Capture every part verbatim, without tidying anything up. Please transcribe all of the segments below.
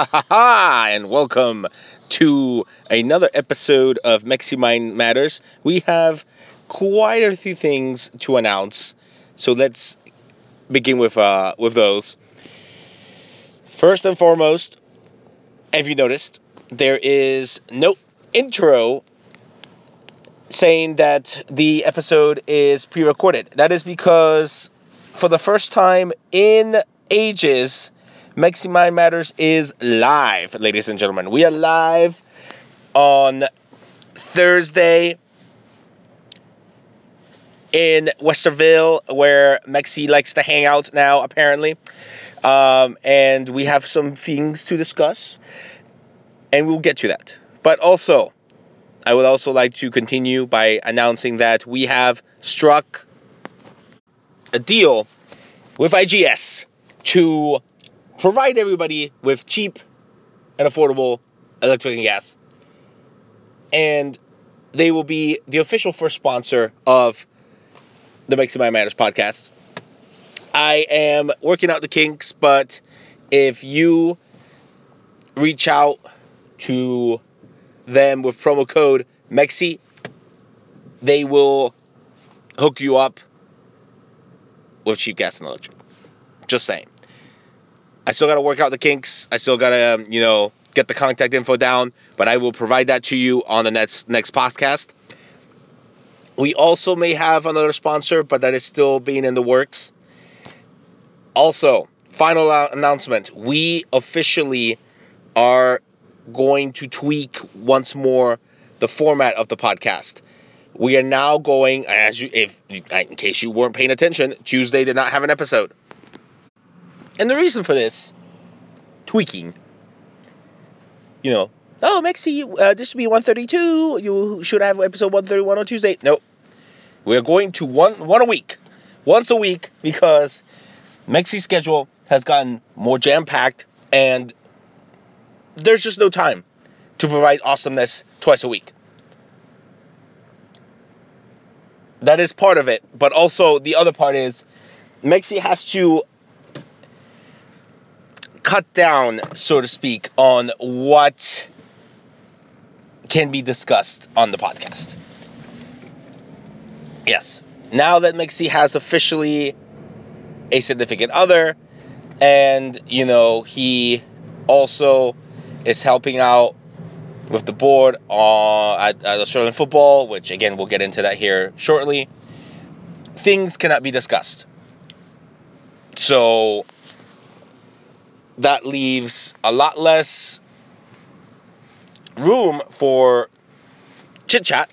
Ha ha ha! And welcome to another episode of Maximine Matters. We have quite a few things to announce, so let's begin with uh with those. First and foremost, have you noticed there is no intro saying that the episode is pre-recorded? That is because for the first time in ages, Maximine Matters is live, ladies and gentlemen. We are live on Thursday in Westerville, where Maxi likes to hang out now, apparently. Um, and we have some things to discuss, and we'll get to that. But also, I would also like to continue by announcing that we have struck a deal with I G S to provide everybody with cheap and affordable electric and gas. And they will be the official first sponsor of the Maximine Matters podcast. I am working out the kinks, but if you reach out to them with promo code MEXI, they will hook you up with cheap gas and electric. Just saying. I still got to work out the kinks. I still got to, um, you know, get the contact info down. But I will provide that to you on the next next podcast. We also may have another sponsor, but that is still being in the works. Also, final announcement. We officially are going to tweak once more the format of the podcast. We are now going, as you, if in case you weren't paying attention, Tuesday did not have an episode. And the reason for this tweaking, you know, oh, Maxi, uh, this will be one thirty-two. You should have episode one thirty-one on Tuesday. Nope. We're going to one one a week. Once a week, because Maxi's schedule has gotten more jam-packed, and there's just no time to provide awesomeness twice a week. That is part of it. But also, the other part is Maxi has to cut down, so to speak, on what can be discussed on the podcast. Yes. Now that Mixie has officially a significant other, and, you know, he also is helping out with the board uh, at, at Australian Football, which, again, we'll get into that here shortly, things cannot be discussed. So that leaves a lot less room for chit-chat,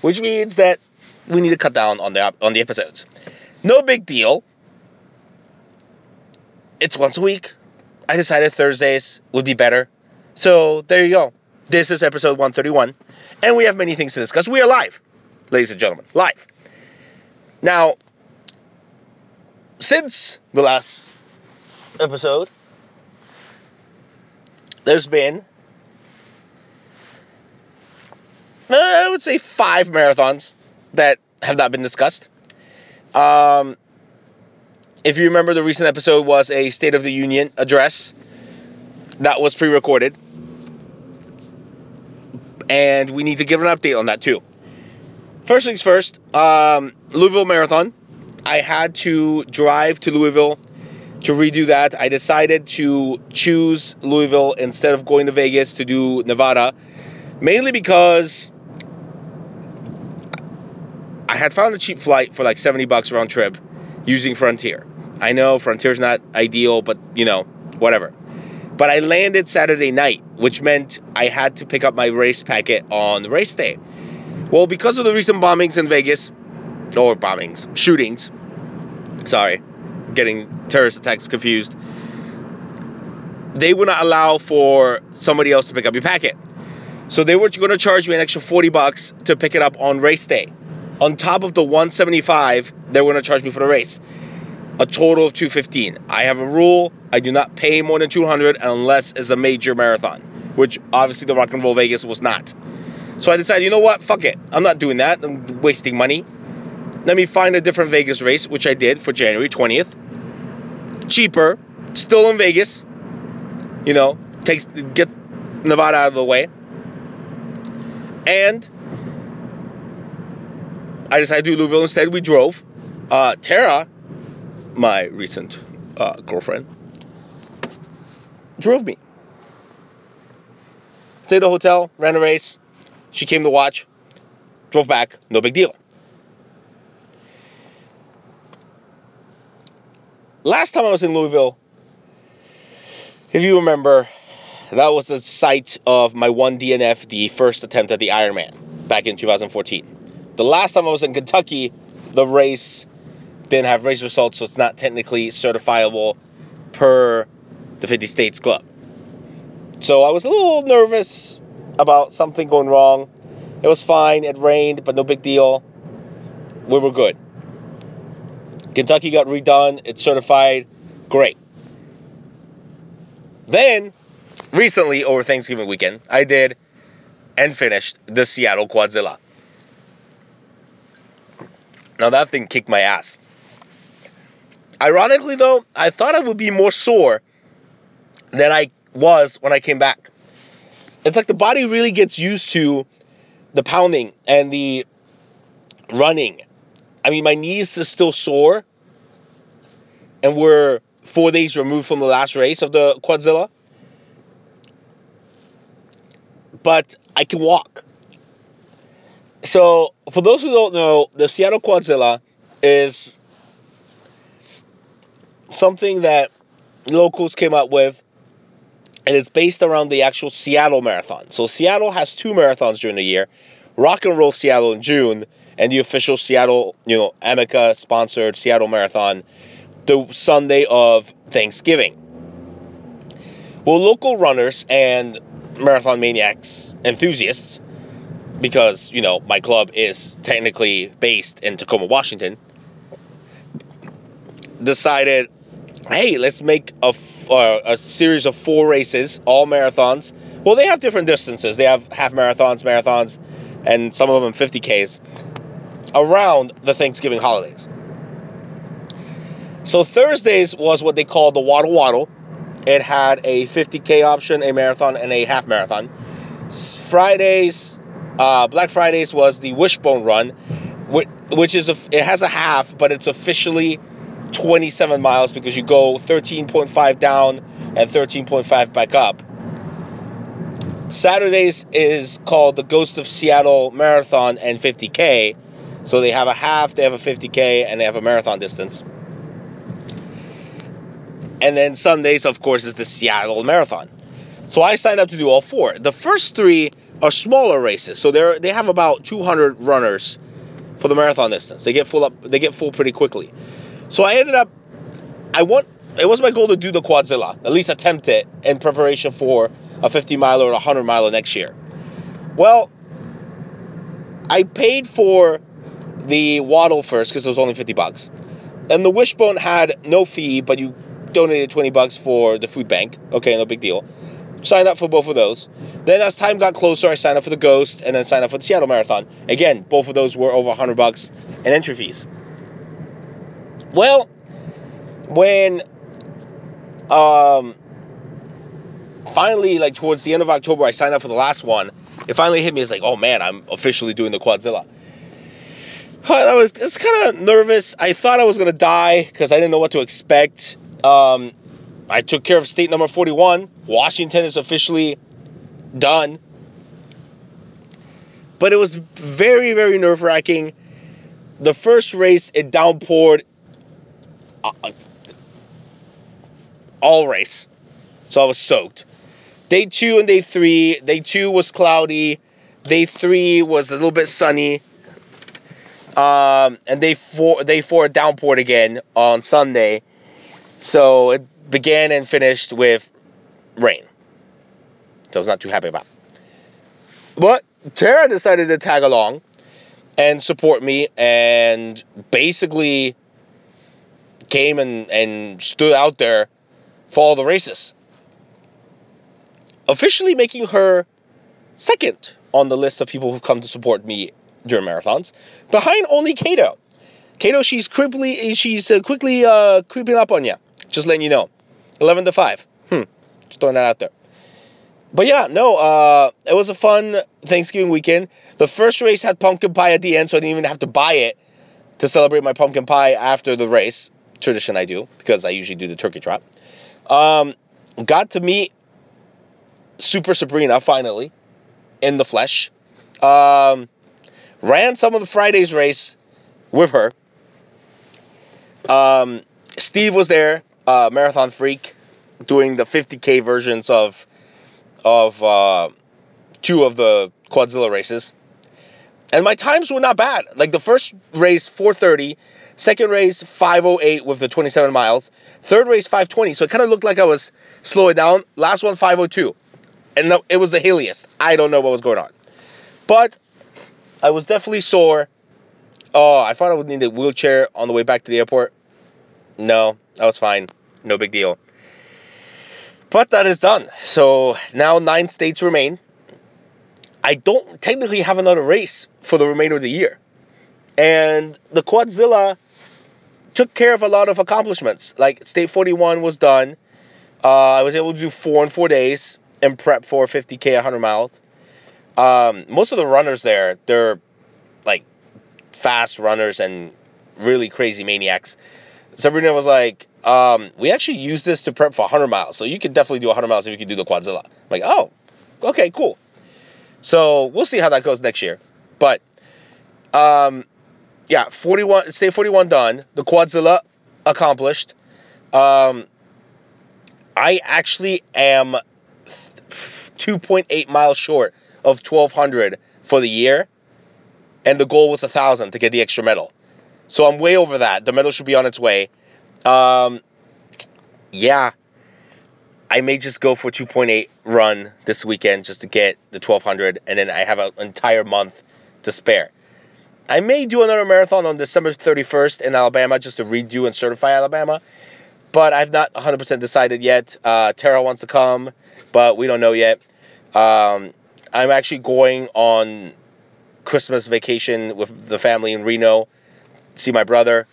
which means that we need to cut down on the on the episodes. No big deal. It's once a week. I decided Thursdays would be better. So there you go. This is episode one thirty-one, and we have many things to discuss. We are live, ladies and gentlemen, live. Now, since the last episode, there's been, uh, I would say, five marathons that have not been discussed. Um, if you remember, the recent episode was a State of the Union address that was pre-recorded. And we need to give an update on that, too. First things first, um, Louisville Marathon. I had to drive to Louisville to redo that. I decided to choose Louisville instead of going to Vegas to do Nevada, mainly because I had found a cheap flight for like seventy bucks round trip using Frontier. I know Frontier's not ideal, but, you know, whatever. But I landed Saturday night, which meant I had to pick up my race packet on race day. Well, because of the recent bombings in Vegas, or bombings, shootings, sorry, getting terrorist attacks confused, they would not allow for somebody else to pick up your packet. So they were going to charge me an extra forty bucks to pick it up on race day, on top of the one seventy-five they were going to charge me for the race, a total of two fifteen. I have a rule: I do not pay more than two hundred unless it's a major marathon, which obviously the Rock and Roll Vegas was not. So I decided, you know what, fuck it, I'm not doing that, I'm wasting money. Let me find a different Vegas race, which I did for January twentieth. Cheaper, still in Vegas, you know, takes gets Nevada out of the way. And I decided to do Louisville instead. We drove. Uh, Tara, my recent uh, girlfriend, drove me. Stayed at the hotel, ran a race. She came to watch. Drove back. No big deal. Last time I was in Louisville, if you remember, that was the site of my one D N F, the first attempt at the Ironman back in two thousand fourteen. The last time I was in Kentucky, the race didn't have race results, so it's not technically certifiable per the fifty States Club. So I was a little nervous about something going wrong. It was fine. It rained, but no big deal. We were good. Kentucky got redone. It's certified. Great. Then, recently, over Thanksgiving weekend, I did and finished the Seattle Quadzilla. Now, that thing kicked my ass. Ironically, though, I thought I would be more sore than I was when I came back. It's like the body really gets used to the pounding and the running. I mean, my knees are still sore, and we're four days removed from the last race of the Quadzilla. But I can walk. So, for those who don't know, the Seattle Quadzilla is something that locals came up with, and it's based around the actual Seattle Marathon. So, Seattle has two marathons during the year, Rock and Roll Seattle in June, and the official Seattle, you know, AMICA-sponsored Seattle Marathon, the Sunday of Thanksgiving. Well, local runners and Marathon Maniacs enthusiasts, because, you know, my club is technically based in Tacoma, Washington, decided, hey, let's make a, uh, a series of four races, all marathons. Well, they have different distances. They have half marathons, marathons, and some of them fifty Ks. Around the Thanksgiving holidays. So Thursdays was what they called the Waddle Waddle. It had a fifty K option, a marathon, and a half marathon. Fridays, uh, Black Fridays was the Wishbone Run, which, which is a, it has a half, but it's officially twenty-seven miles because you go thirteen point five down and thirteen point five back up. Saturdays is called the Ghost of Seattle Marathon and fifty K. So they have a half, they have a fifty K, and they have a marathon distance. And then Sundays, of course, is the Seattle Marathon. So I signed up to do all four. The first three are smaller races. So they they have about two hundred runners for the marathon distance. They get full up. They get full pretty quickly. So I ended up, I want, it was my goal to do the Quadzilla, at least attempt it in preparation for a fifty miler or a hundred miler next year. Well, I paid for the Waddle first because it was only fifty bucks, and the Wishbone had no fee, but you donated twenty bucks for the food bank. Okay, no big deal. Signed up for both of those. Then as time got closer, I signed up for the Ghost, and then signed up for the Seattle Marathon. Again, both of those were over one hundred bucks in entry fees. Well, when um finally, like towards the end of October, I signed up for the last one. It finally hit me. It's like, oh man, I'm officially doing the Quadzilla. I was, I was kind of nervous. I thought I was going to die because I didn't know what to expect. Um, I took care of state number forty-one. Washington is officially done. But it was very, very nerve-wracking. The first race, it downpoured all race. So I was soaked. Day two and day three. Day two was cloudy. Day three was a little bit sunny. Um, and day four, day four downpoured again on Sunday. So it began and finished with rain. So I was not too happy about it. But Tara decided to tag along and support me, and basically came and, and stood out there for all the races. Officially making her second on the list of people who've come to support me during marathons, behind only Kato. Kato, she's quickly, she's uh, quickly uh, creeping up on you. Just letting you know. eleven to five. Hmm. Just throwing that out there. But yeah, no, uh, it was a fun Thanksgiving weekend. The first race had pumpkin pie at the end, so I didn't even have to buy it to celebrate my pumpkin pie after the race. Tradition I do, because I usually do the turkey trot. Um, got to meet Super Sabrina, finally, in the flesh. Um, ran some of the Friday's race with her. Um, Steve was there, uh, Marathon Freak, doing the fifty K versions of... of uh, two of the Quadzilla races. And my times were not bad. Like, the first race, four thirty. Second race, five oh eight with the twenty-seven miles. Third race, five twenty. So it kind of looked like I was slowing down. Last one, five oh two. And it was the hilliest. I don't know what was going on. But I was definitely sore. Oh, I thought I would need a wheelchair on the way back to the airport. No, I was fine. No big deal. But that is done. So now nine states remain. I don't technically have another race for the remainder of the year. And the Quadzilla took care of a lot of accomplishments. Like, State forty-one was done. Uh, I was able to do four in four days and prep for fifty K, one hundred miles. Um, most of the runners there, they're like fast runners and really crazy maniacs. Sabrina was like, um, we actually use this to prep for one hundred miles. So you can definitely do one hundred miles if you can do the Quadzilla. I'm like, oh, okay, cool. So we'll see how that goes next year. But, um, yeah, forty-one, State forty-one done. The Quadzilla accomplished. Um, I actually am two point eight miles short of twelve hundred for the year. And the goal was one thousand to get the extra medal. So I'm way over that. The medal should be on its way. Um, yeah. I may just go for two point eight run this weekend just to get the twelve hundred. And then I have an entire month to spare. I may do another marathon on December thirty-first in Alabama just to redo and certify Alabama. But I've not one hundred percent decided yet. Uh, Tara wants to come, but we don't know yet. Um, I'm actually going on Christmas vacation with the family in Reno. See my brother,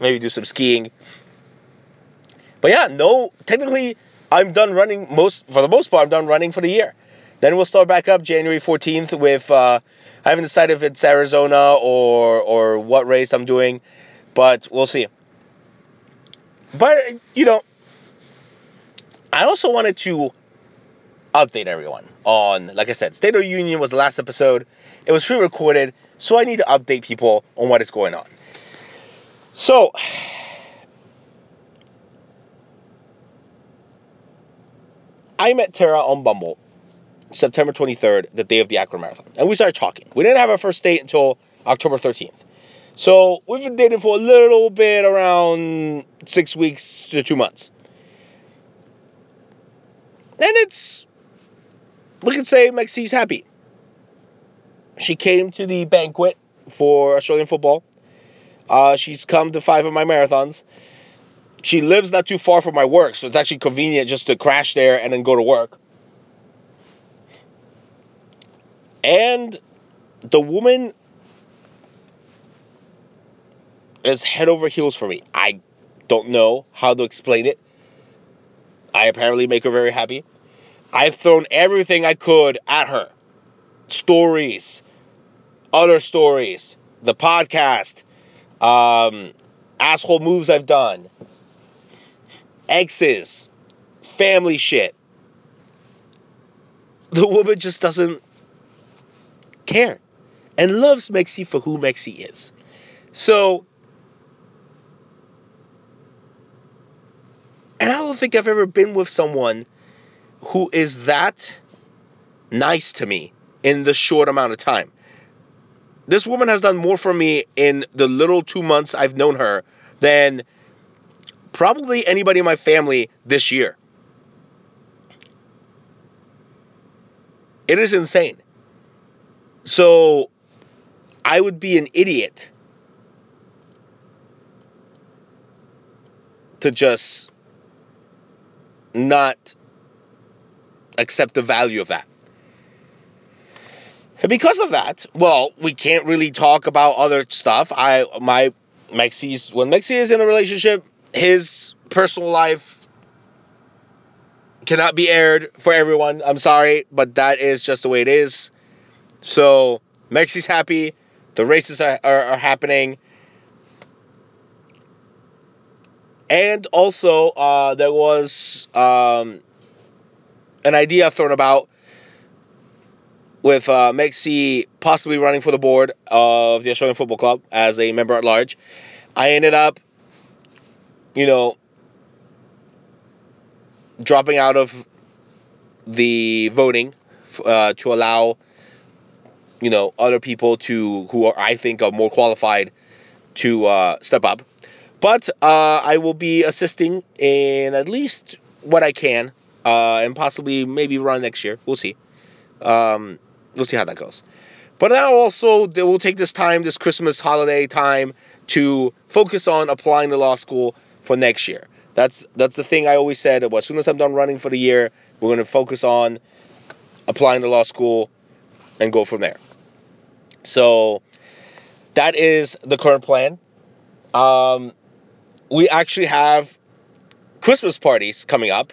maybe do some skiing. But yeah, no, technically I'm done running most, for the most part, I'm done running for the year. Then we'll start back up January fourteenth with, uh, I haven't decided if it's Arizona or, or what race I'm doing, but we'll see. But, you know, I also wanted to update everyone on, like I said, State of the Union was the last episode. It was pre-recorded, so I need to update people on what is going on. So, I met Tara on Bumble September twenty-third, the day of the Akron Marathon. And we started talking. We didn't have our first date until October thirteenth. So, we've been dating for a little bit, around six weeks to two months. And it's, we could say Maxie's happy. She came to the banquet for Australian football. Uh, she's come to five of my marathons. She lives not too far from my work, so it's actually convenient just to crash there and then go to work. And the woman is head over heels for me. I don't know how to explain it. I apparently make her very happy. I've thrown everything I could at her. Stories, other stories, the podcast, Um, asshole moves I've done, exes, family shit. The woman just doesn't care and loves Mexi for who Mexi is. So, and I don't think I've ever been with someone who is that nice to me in the short amount of time. This woman has done more for me in the little two months I've known her than probably anybody in my family this year. It is insane. So I would be an idiot to just not accept the value of that. And because of that, well, we can't really talk about other stuff. I, my, Maxie's, when Maxie is in a relationship, his personal life cannot be aired for everyone. I'm sorry, but that is just the way it is. So Mexi's happy. The races are, are, are happening. And also, uh, there was um, an idea thrown about with uh, Mexi possibly running for the board of the Australian Football Club as a member at large. I ended up, you know, dropping out of the voting uh, to allow, you know, other people to who are, I think are more qualified to uh, step up. But uh, I will be assisting in at least what I can, uh, and possibly maybe run next year. We'll see. Um, we'll see how that goes. But now also, we'll take this time, this Christmas holiday time, to focus on applying to law school for next year. That's that's the thing I always said. Well, as soon as I'm done running for the year, we're going to focus on applying to law school and go from there. So that is the current plan. Um, we actually have Christmas parties coming up.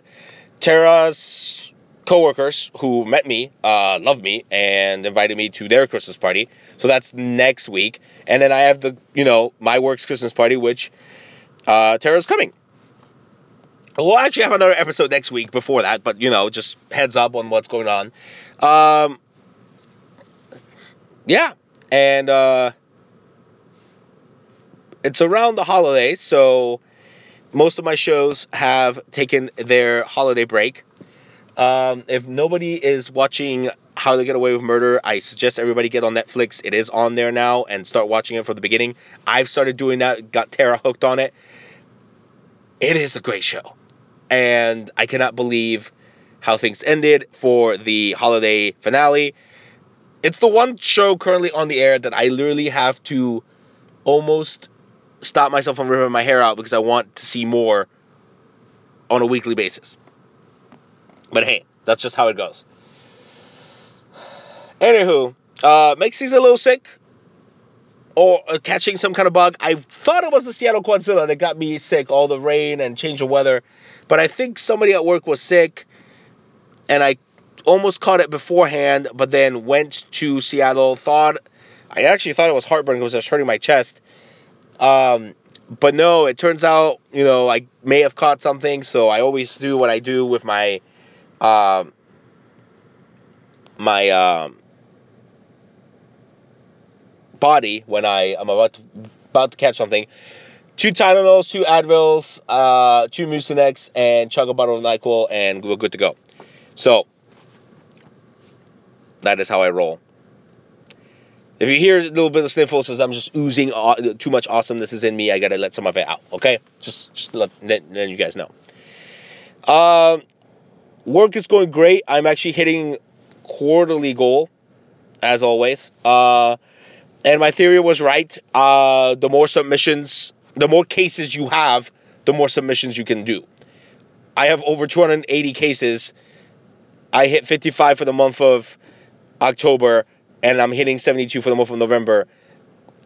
Tara's coworkers who met me, uh, love me, and invited me to their Christmas party. So that's next week. And then I have the, you know, my work's Christmas party, which uh, Tara's coming. We'll actually have another episode next week before that, but, you know, just heads up on what's going on. Um, yeah, and uh, it's around the holidays, so most of my shows have taken their holiday break. Um, if nobody is watching How to Get Away with Murder, I suggest everybody get on Netflix. It is on there now, and start watching it from the beginning. I've started doing that, got Tara hooked on it. It is a great show. And I cannot believe how things ended for the holiday finale. It's the one show currently on the air that I literally have to almost stop myself from ripping my hair out because I want to see more on a weekly basis. But hey, that's just how it goes. Anywho, uh, Maxi's a little sick or uh, catching some kind of bug. I thought it was the Seattle Quadzilla that got me sick, all the rain and change of weather. But I think somebody at work was sick, and I almost caught it beforehand, but then went to Seattle, thought, I actually thought it was heartburn because I was hurting my chest. Um, but no, it turns out, you know, I may have caught something, so I always do what I do with my, um, my, um, body when I am about to, about to catch something. Two Tylenols, two Advils, uh, two Mucinex, and chug a bottle of NyQuil, and we're good to go. So, that is how I roll. If you hear a little bit of sniffle, it says I'm just oozing aw- too much awesomeness is in me. I got to let some of it out, okay? Just, just let, let, let you guys know. Um, work is going great. I'm actually hitting quarterly goal, as always. Uh, and my theory was right. Uh, the more submissions, the more cases you have, the more submissions you can do. I have over two hundred eighty cases. I hit fifty-five for the month of October, and I'm hitting seventy-two for the month of November.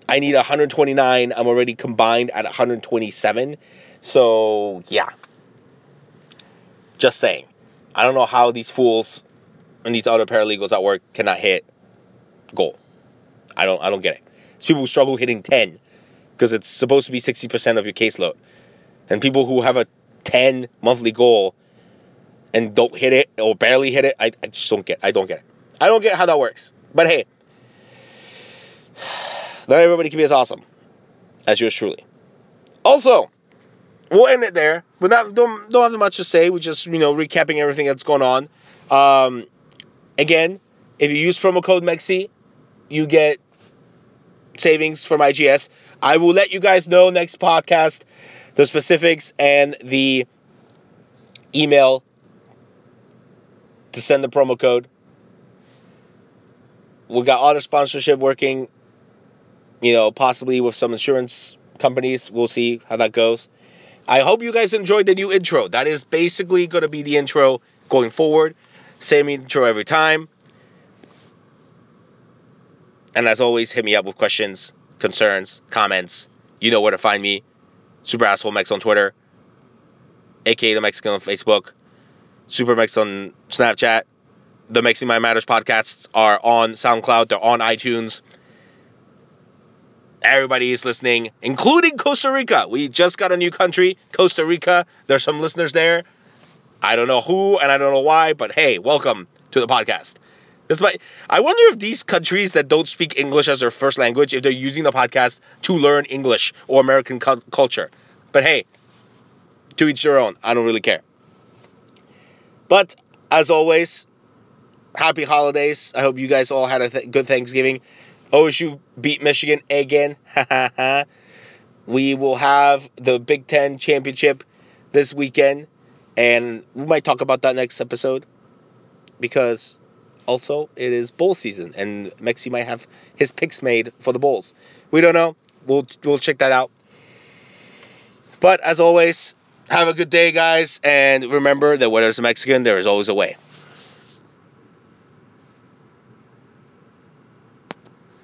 I need one hundred twenty-nine. I'm already combined at one hundred twenty-seven. So, yeah. Just saying. I don't know how these fools and these other paralegals at work cannot hit goal. I don't I don't get it. It's people who struggle hitting ten because it's supposed to be sixty percent of your caseload. And people who have a ten monthly goal and don't hit it or barely hit it, I, I just don't get it. I don't get it. I don't get how that works. But hey, not everybody can be as awesome as yours truly. Also, we'll end it there. We don't don't have much to say. We're just, you know, recapping everything that's going on. Um, again, if you use promo code MEXI, you get savings from I G S. I will let you guys know next podcast the specifics and the email to send the promo code. We got auto sponsorship working, you know, possibly with some insurance companies. We'll see how that goes. I hope you guys enjoyed the new intro. That is basically going to be the intro going forward. Same intro every time. And as always, hit me up with questions, concerns, comments. You know where to find me. Super Asshole Mex on Twitter. A K A The Mexican on Facebook. Supermex on Snapchat. The Maximine Matters podcasts are on SoundCloud. They're on iTunes. Everybody is listening, including Costa Rica. We just got a new country, Costa Rica. There's some listeners there. I don't know who and I don't know why, but hey, welcome to the podcast. This might, I wonder if these countries that don't speak English as their first language, if they're using the podcast to learn English or American cu- culture. But hey, to each their own. I don't really care. But as always, happy holidays. I hope you guys all had a th- good Thanksgiving. O S U beat Michigan again. We will have the Big Ten Championship this weekend. And we might talk about that next episode. Because also, it is bowl season, and Mexi might have his picks made for the bowls. We don't know. We'll we'll check that out. But as always, have a good day, guys, and remember that where there's a Mexican, there is always a way.